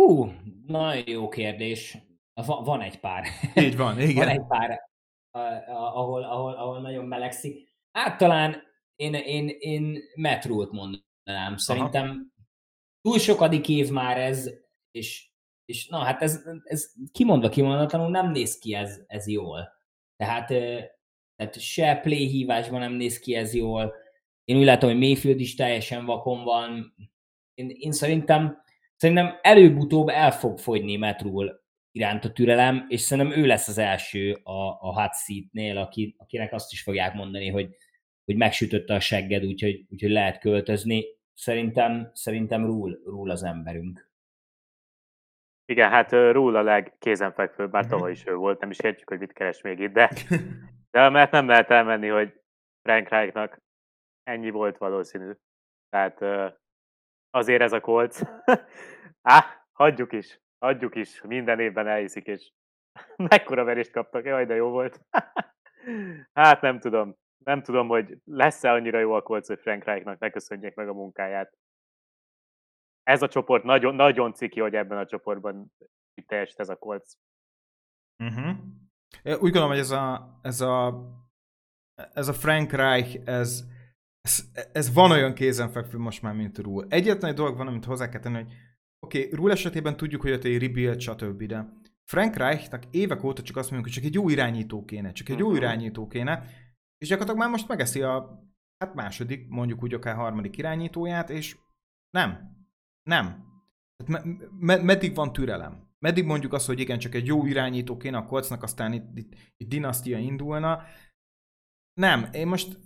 Hú, nagyon jó kérdés. Van egy pár. Így van, igen. Van egy pár, ahol nagyon melegszik. Hát talán én Metrút mondanám. Szerintem túl sokadik év már ez, és na hát ez kimondatlanul nem néz ki ez jól. Tehát se play hívásban nem néz ki ez jól. Én úgy látom, hogy Mayfield is teljesen vakon van. Én szerintem előbb-utóbb el fog fogyni Metrul iránt a türelem, és szerintem ő lesz az első a hot seatnél, akinek azt is fogják mondani, hogy megsütötte a segged, úgyhogy lehet költözni. Szerintem Rule az emberünk. Igen, hát Rule a legkézenfekvőbb, bár tavaly is ő volt, nem is értjük, hogy mit keres még itt, de mert nem lehet elmenni, hogy Frank Reichnak ennyi volt valószínű. Tehát... azért ez a Colts. Hagyjuk is. Minden évben elhiszik, és mekkora verést kaptak. Jaj, de jó volt. Hát nem tudom. Nem tudom, hogy lesz-e annyira jó a Colts, hogy Frank Reichnak ne köszönjék meg a munkáját. Ez a csoport nagyon, nagyon ciki, hogy ebben a csoportban teljesít ez a Colts. Uh-huh. Úgy gondolom, hogy ez a Frank Reich, ez van olyan kézenfekvő most már, mint Rule. Egyetlen egy dolog van, amit hozzá kell tenni, hogy Rule esetében tudjuk, hogy ott egy rebuild, stb. De Frank Reichnak évek óta csak azt mondjuk, hogy csak egy jó irányító kéne, és gyakorlatilag már most megeszi a második, mondjuk úgy akár harmadik irányítóját, és nem. Meddig van türelem? Meddig mondjuk azt, hogy igen, csak egy jó irányító kéne a Coltsnak, aztán itt dinasztia indulna? Nem, én most...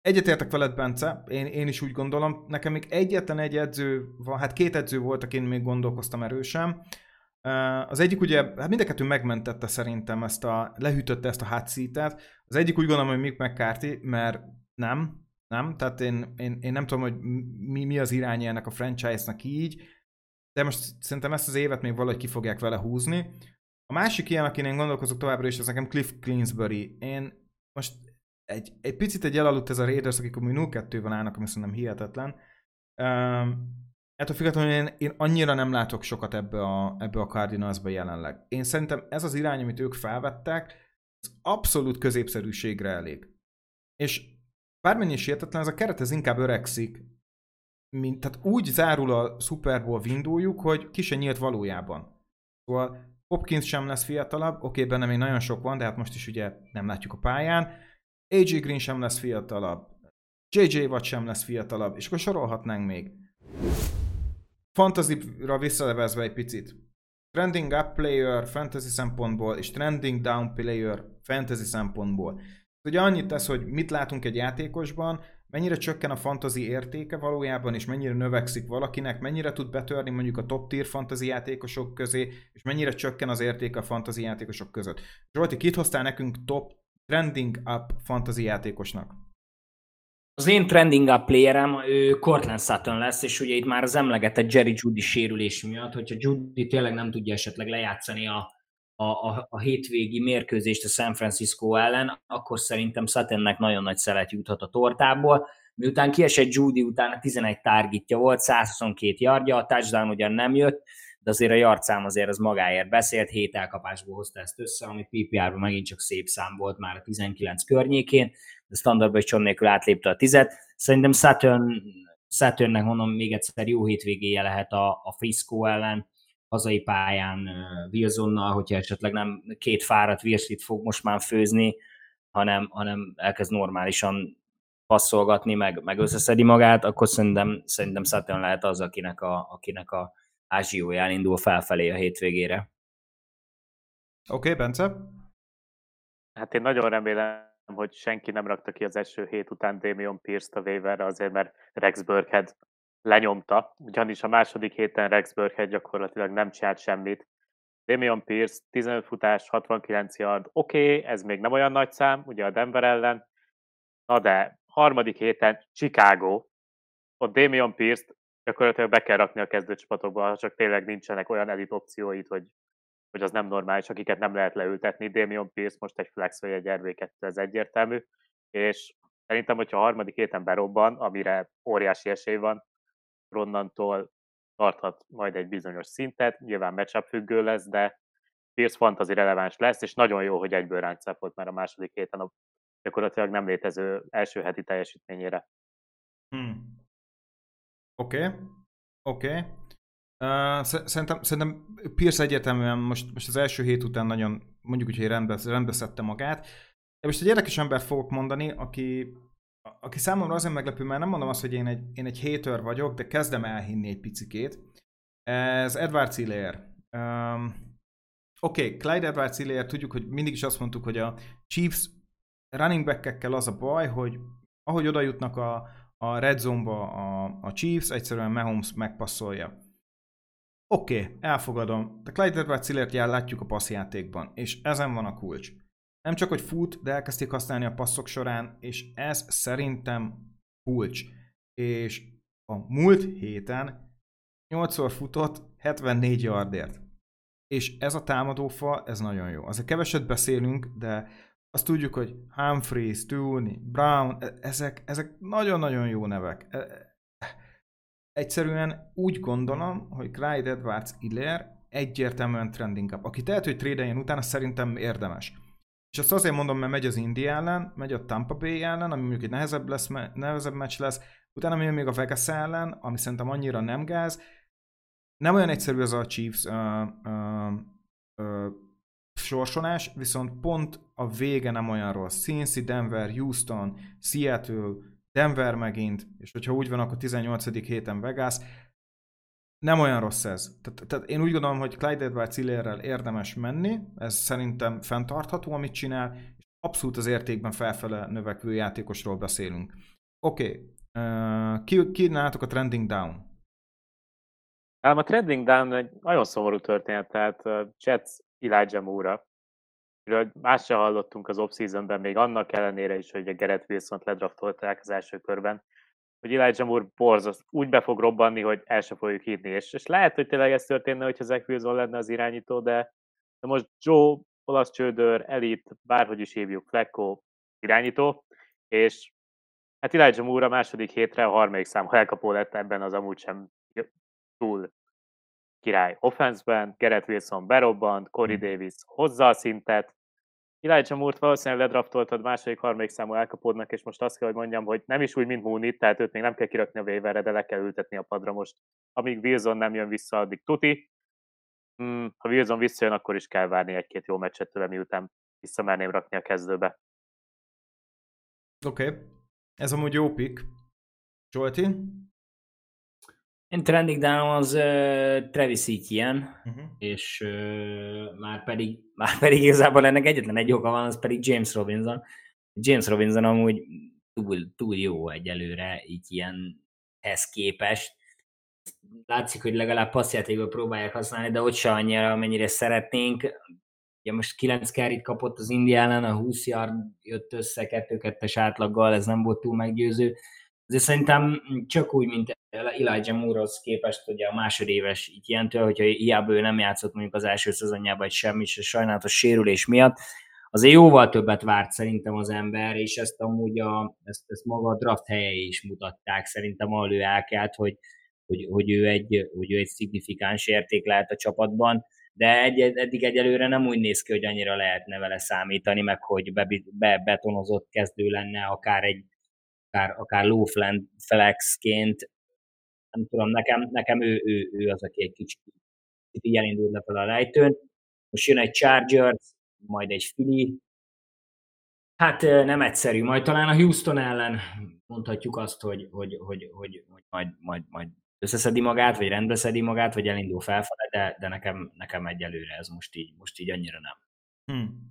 Egyetértek veled, Bence, én is úgy gondolom. Nekem még egyetlen egy edző van, hát két edző volt, akin még gondolkoztam erősen. Az egyik ugye, hát mind a kettő megmentette szerintem lehűtötte ezt a hot seatet. Az egyik úgy gondolom, hogy Mick McCarthy, mert nem. Tehát én nem tudom, hogy mi az irány ennek a franchise-nak így, de most szerintem ezt az évet még valahogy ki fogják vele húzni. A másik ilyen, akin én gondolkozok továbbra is, az nekem Cliff Kingsbury. Én most... Egy picit elaludt ez a Raiders, akik amúgy 0-2-ben állnak, ami szerintem hihetetlen. Ettől függetlenül én annyira nem látok sokat ebbe a Cardinalsba jelenleg. Én szerintem ez az irány, amit ők felvettek, az abszolút középszerűségre elég. És bármennyi is hihetetlen, ez a keret ez inkább öregszik. Tehát úgy zárul a Super Bowl windowjuk, hogy ki se nyílt valójában. Szóval Hopkins sem lesz fiatalabb, benne még nagyon sok van, de hát most is ugye nem látjuk a pályán. AJ Green sem lesz fiatalabb, JJ Watt sem lesz fiatalabb, és akkor sorolhatnánk még. Fantasy-ra visszavezve egy picit. Trending up player fantasy szempontból, és trending down player fantasy szempontból. Ez ugye annyit tesz, hogy mit látunk egy játékosban, mennyire csökken a fantasy értéke valójában, és mennyire növekszik valakinek, mennyire tud betörni mondjuk a top tier fantasy játékosok közé, és mennyire csökken az értéke a fantasy játékosok között. Zsolti, kit hoztál nekünk top trending up fantasy játékosnak? Az én trending up playerem Cortland Sutton lesz, és ugye itt már az emlegetett Jerry Judy sérülés miatt, hogyha Judy tényleg nem tudja esetleg lejátszani a hétvégi mérkőzést a San Francisco ellen, akkor szerintem Suttonnek nagyon nagy szelet juthat a tortából. Miután kiesett Judy, utána 11 targetja volt, 122 yardja, a touchdown ugyan nem jött, de azért a yardszám azért az magáért beszélt, 7 elkapásból hozta ezt össze, ami PPR-ban megint csak szép szám volt már a 19 környékén, de standardban is csom nélkül átlépte a 10-et. Szerintem Saturnnek mondom még egyszer jó hétvégéje lehet a Frisco ellen, hazai pályán Wilsonnal, hogyha esetleg nem két fáradt virslit fog most már főzni, hanem elkezd normálisan passzolgatni, meg összeszedi magát, akkor szerintem Saturn lehet az, akinek a ázsióján indul felfelé a hétvégére. Oké, Bence? Hát én nagyon remélem, hogy senki nem rakta ki az első hét után Damian Pierce-t a waiverre azért, mert Rex Burkhead lenyomta, ugyanis a második héten Rex Burkhead gyakorlatilag nem csinált semmit. Damian Pierce, 15 futás, 69 yard, oké, ez még nem olyan nagy szám, ugye a Denver ellen, na de harmadik héten Chicago, ott Damian Pierce-t gyakorlatilag be kell rakni a kezdőcsapatokba, ha csak tényleg nincsenek olyan elit opcióid, hogy az nem normális, akiket nem lehet leültetni. Damian Pierce most egy flex vagy egy RB2, ez egyértelmű, és szerintem, hogyha a harmadik héten berobban, amire óriási esély van, onnantól tarthat majd egy bizonyos szintet, nyilván matchup függő lesz, de Pierce fantasy releváns lesz, és nagyon jó, hogy egyből ráncápolt már a második héten a gyakorlatilag nem létező első heti teljesítményére. Oké. Szerintem Pierce egyértelműen most az első hét után nagyon, mondjuk úgy, hogy rendbe szedte magát. De most egy érdekes embert fogok mondani, aki számomra azért meglepő, mert nem mondom azt, hogy én egy hater vagyok, de kezdem elhinni egy picikét. Ez Edwards-Helaire. Oké, Clyde Edwards-Helaire, tudjuk, hogy mindig is azt mondtuk, hogy a Chiefs running back-ekkel az a baj, hogy ahogy oda jutnak a red zone-ba a Chiefs, egyszerűen Mahomes megpasszolja. Oké, elfogadom. De Clyde Edwards-Hilairet látjuk a passzjátékban, és ezen van a kulcs. Nem csak, hogy fut, de elkezdték használni a passzok során, és ez szerintem kulcs. És a múlt héten 8-szor futott 74 yardért. És ez a támadófa, ez nagyon jó. Azért keveset beszélünk, de azt tudjuk, hogy Humphreys, Tooney, Brown, ezek nagyon-nagyon jó nevek. Egyszerűen úgy gondolom, hogy Clyde Edwards-Hilaire egyértelműen trending up. Aki tehet, hogy trédeljen utána, szerintem érdemes. És azt azért mondom, mert megy az Indy ellen, megy a Tampa Bay ellen, ami mondjuk egy nehezebb meccs lesz, utána megy még a Vegas ellen, ami szerintem annyira nem gáz. Nem olyan egyszerű ez a Chiefs sorsolás, viszont pont a vége nem olyan rossz. Cincy, Denver, Houston, Seattle, Denver megint, és hogyha úgy van, akkor 18. héten Vegas. Nem olyan rossz ez. Tehát én úgy gondolom, hogy Clyde Edwards-Hilaire-rel érdemes menni, ez szerintem fenntartható, amit csinál, és abszolút az értékben felfele növekvő játékosról beszélünk. Oké. Ki nálatok a trending down? A trending down egy nagyon szomorú történet, tehát Jets Elijah Moore-ra. Más sem hallottunk az off-seasonben, még annak ellenére is, hogy a Garrett Wilsont ledraftolták az első körben, hogy Elijah Moore borzaszt, úgy be fog robbanni, hogy el sem fogjuk hinni. És lehet, hogy tényleg ez történne, hogyha Zach Wilson lenne az irányító, de most Joe, olasz csődör, elit, bárhogy is hívjuk, Flacco irányító, és hát Elijah Moore a második hétre a harmadik számú elkapó lett ebben az amúgy sem túl király offenszben, Garrett Wilson berobbant, Corey Davis hozza a szintet, Elijah Moore-t valószínűleg ledraftoltad második-harmadik számú elkapódnak, és most azt kell, hogy mondjam, hogy nem is úgy, mint Mooney, tehát őt még nem kell kirakni a waiverre, de le kell ültetni a padra most. Amíg Wilson nem jön vissza, addig tuti. Ha Wilson visszajön, akkor is kell várni egy-két jó meccset tőle, miután visszamerném rakni a kezdőbe. Oké. Ez amúgy jó pick. Zsolti? Én trending down az Travis Etienne, és már pedig igazából ennek egyetlen egy oka van, az pedig James Robinson. James Robinson amúgy túl jó egyelőre, így ilyenhez képest. Látszik, hogy legalább passzjátékban próbálják használni, de ott se annyira, amennyire szeretnénk. Ugye most 9 carryt kapott az Indiánán, a 20 yard jött össze 2-2-es átlaggal, ez nem volt túl meggyőző. Ezért szerintem csak úgy, mint Elijah Moore-hoz képest, ugye a másodéves így ilyentől, hogyha hiába ő nem játszott mondjuk az első szezonjában, vagy semmi, és sajnálatos sérülés miatt, azért jóval többet várt szerintem az ember, és ezt amúgy ezt maga a draft helyei is mutatták, szerintem ahol ő elkelt, hogy ő egy szignifikáns érték lehet a csapatban, de eddig egyelőre nem úgy néz ki, hogy annyira lehetne vele számítani, meg hogy bebetonozott kezdő lenne, akár low flexként. Nem tudom, nekem ő az, aki egy kicsit így elindul lefelé a lejtőn. Most jön egy Chargers, majd egy Philly. Hát nem egyszerű, majd talán a Houston ellen mondhatjuk azt, hogy majd összeszedi magát, vagy rendbe szedi magát, vagy elindul felfele, de nekem egyelőre ez most így annyira nem.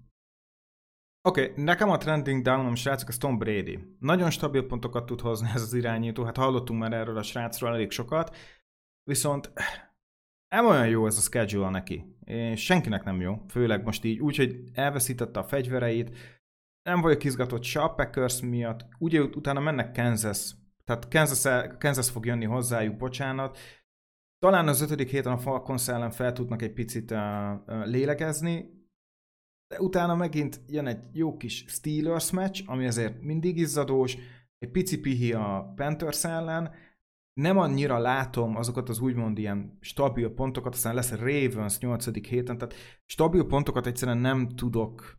Oké, nekem a trending down-om, srácok, az Tom Brady. Nagyon stabil pontokat tud hozni ez az irányító, hát hallottunk már erről a srácról elég sokat, viszont nem olyan jó ez a schedule neki. Senkinek nem jó, főleg most így, úgyhogy elveszítette a fegyvereit, nem vagyok izgatott se a Packers miatt, ugye utána mennek Kansas, tehát Kansas fog jönni hozzájuk, bocsánat. Talán az 5. héten a Falcons ellen fel tudnak egy picit lélegezni, de utána megint jön egy jó kis Steelers meccs, ami azért mindig izzadós, egy pici pihi a Panthers ellen, nem annyira látom azokat az úgymond ilyen stabil pontokat, aztán lesz Ravens 8. héten, tehát stabil pontokat egyszerűen nem tudok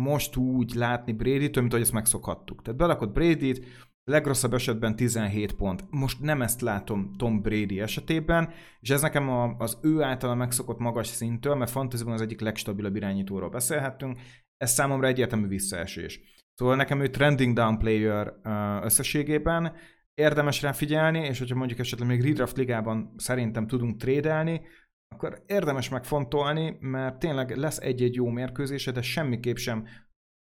most úgy látni Bradytől, mint ahogy ezt megszokhattuk. Tehát belakott Bradyt, legrosszabb esetben 17 pont. Most nem ezt látom Tom Brady esetében, és ez nekem az ő általa megszokott magas szintől, mert fantasyban az egyik legstabilabb irányítóról beszélhetünk, ez számomra egyértelmű visszaesés. Szóval nekem ő trending down player összességében, érdemes rá figyelni, és hogyha mondjuk esetleg még redraft ligában szerintem tudunk trédelni, akkor érdemes megfontolni, mert tényleg lesz egy-egy jó mérkőzése, de semmiképp sem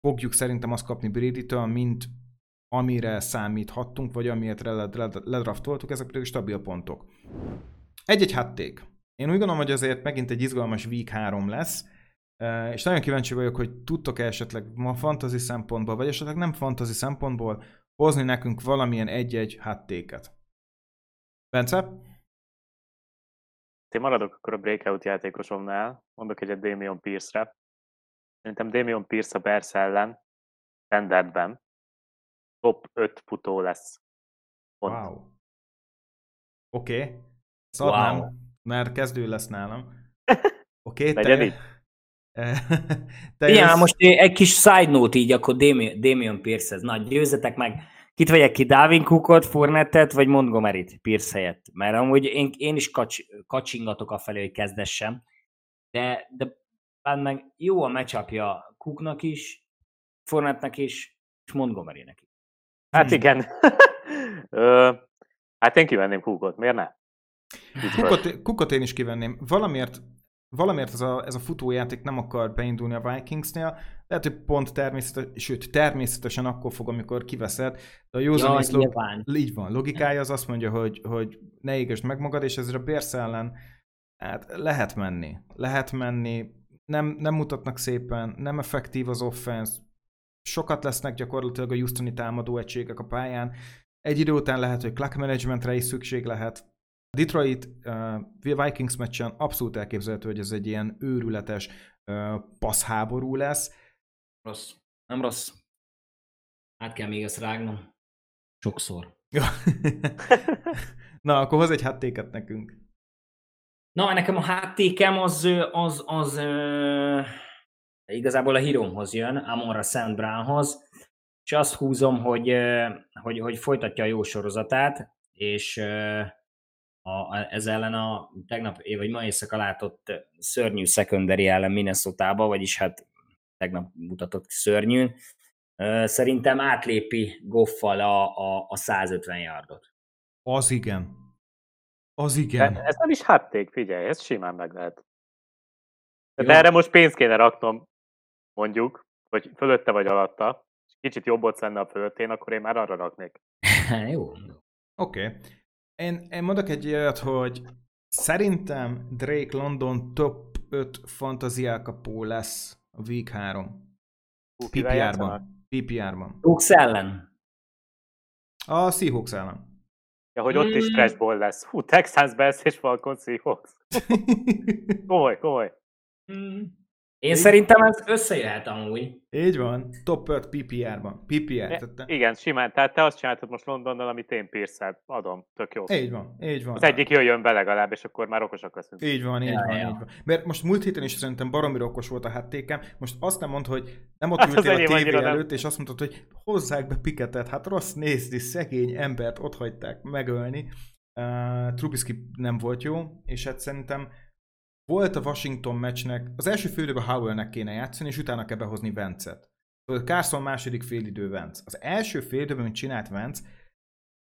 fogjuk szerintem azt kapni Bradytől, mint amire számíthattunk, vagy amiért ledraftoltuk, ezek pedig stabil pontok. Egy-egy hatték. Én úgy gondolom, hogy azért megint egy izgalmas Week 3 lesz, és nagyon kíváncsi vagyok, hogy tudtok-e esetleg ma fantasy szempontból, vagy esetleg nem fantasy szempontból hozni nekünk valamilyen egy-egy hattéket. Bence? Én maradok akkor a breakout játékosomnál, mondok egyet Damian Pierce-re. Szerintem Damian Pierce a Bears ellen standardben top 5 futó lesz. Pont. Wow. Oké. Szadnám, wow. Mert kezdő lesz nálam. Oké, te... Igen, most egy kis side note így, akkor Damian Pierce, ez nagy, győzzetek meg. Kit vegyek ki, Dalvin Cookot, Fournette-et, vagy Montgomery-t Pierce helyett? Mert amúgy én is kacsingatok afelé, hogy kezdessem. De meg jó a matchupja Cooknak is, Fournette-nek is, és Montgomery-nek is. Hát igen. Hát én kivenném Cookot, miért ne? Cookot én is kivenném. Valamiért ez a futójáték nem akar beindulni a Vikingsnél, lehet, hogy pont természetesen akkor fog, amikor kiveszed. De a józan ész így van, logikája az azt mondja, hogy ne égesd meg magad, és ezért a Bears ellen hát lehet menni, nem mutatnak szépen, nem effektív az offense, sokat lesznek gyakorlatilag a Houstoni támadó egységek a pályán, egy idő után lehet, hogy clock managementre is szükség lehet. A Detroit Vikings meccsen abszolút elképzelhető, hogy ez egy ilyen őrületes passzháború lesz. Rossz. Nem rossz. Át kell még ezt rágnom. Sokszor. Na, akkor hozz egy háttéket nekünk. Na, nekem a háttékem az igazából a híromhoz jön, Amon Ra St. Brownhoz, és azt húzom, hogy folytatja a jó sorozatát, és ez ellen a tegnap, vagy ma éjszaka látott szörnyű secondary ellen Minnesota-ba, vagyis hát tegnap mutatott szörnyűn, szerintem átlépi Goffal a 150 yardot. Az igen. De ez nem is hátték, figyelj, ez simán meg lehet. De erre most pénzt kéne raknom, mondjuk, hogy fölötte vagy alatta, és kicsit jobb ott lenne a föltén, akkor én már arra raknék. Jó. Oké. Én mondok egy ilyet, hogy szerintem Drake London top 5 fantaziálkapó lesz a Week 3. PPR-ban. Hawks ellen. A Seahawks ellen. Ja, hogy ott is stressból lesz. Hú, Texans Bears és Falcons Seahawks. komoly. Én szerintem ez összejöhet amúgy. Így van. Top 5 PPR-ban. Igen, simán. Tehát te azt csináltad most Londonnal, amit én Pierce-el adom. Tök jó. Így van. Az egyik jöjjön be legalább, és akkor már okosak leszünk. Így van. Mert most múlt héten is szerintem baromira okos volt a háttékem. Most azt nem mondta, hogy nem ott ültél a tévé előtt, és azt mondtad, hogy hozzák be Piketet. Hát rossz nézni, szegény embert ott hagyták megölni. Trubisky nem volt jó, és hát szerintem volt a Washington meccsnek, az első félidőben Howellnek kéne játszani, és utána kell behozni Vance-et. Carson második félidő Vance. Az első félidőben, amit csinált Vance,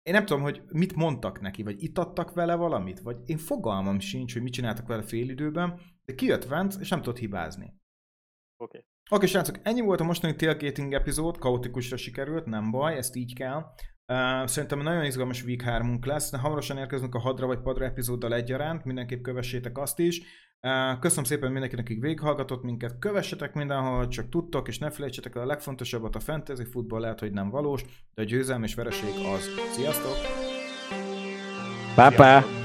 én nem tudom, hogy mit mondtak neki, vagy itattak vele valamit, vagy én fogalmam sincs, hogy mit csináltak vele félidőben, de kijött Vance, és nem tudott hibázni. Oké, srácok, ennyi volt a mostani tailgating epizód, kaotikusra sikerült, nem baj, ezt így kell. Szerintem nagyon izgalmas Week 3-unk lesz. Hamarosan érkezünk a Hadra vagy Padra epizóddal egyaránt, mindenképp kövessétek azt is. Köszönöm szépen mindenkinek, akik végighallgatott minket. Kövessetek mindenhol, csak tudtok, és ne felejtsetek el a legfontosabbat, a fantasy futball lehet, hogy nem valós, de a győzelm és vereség az. Sziasztok! Pápá!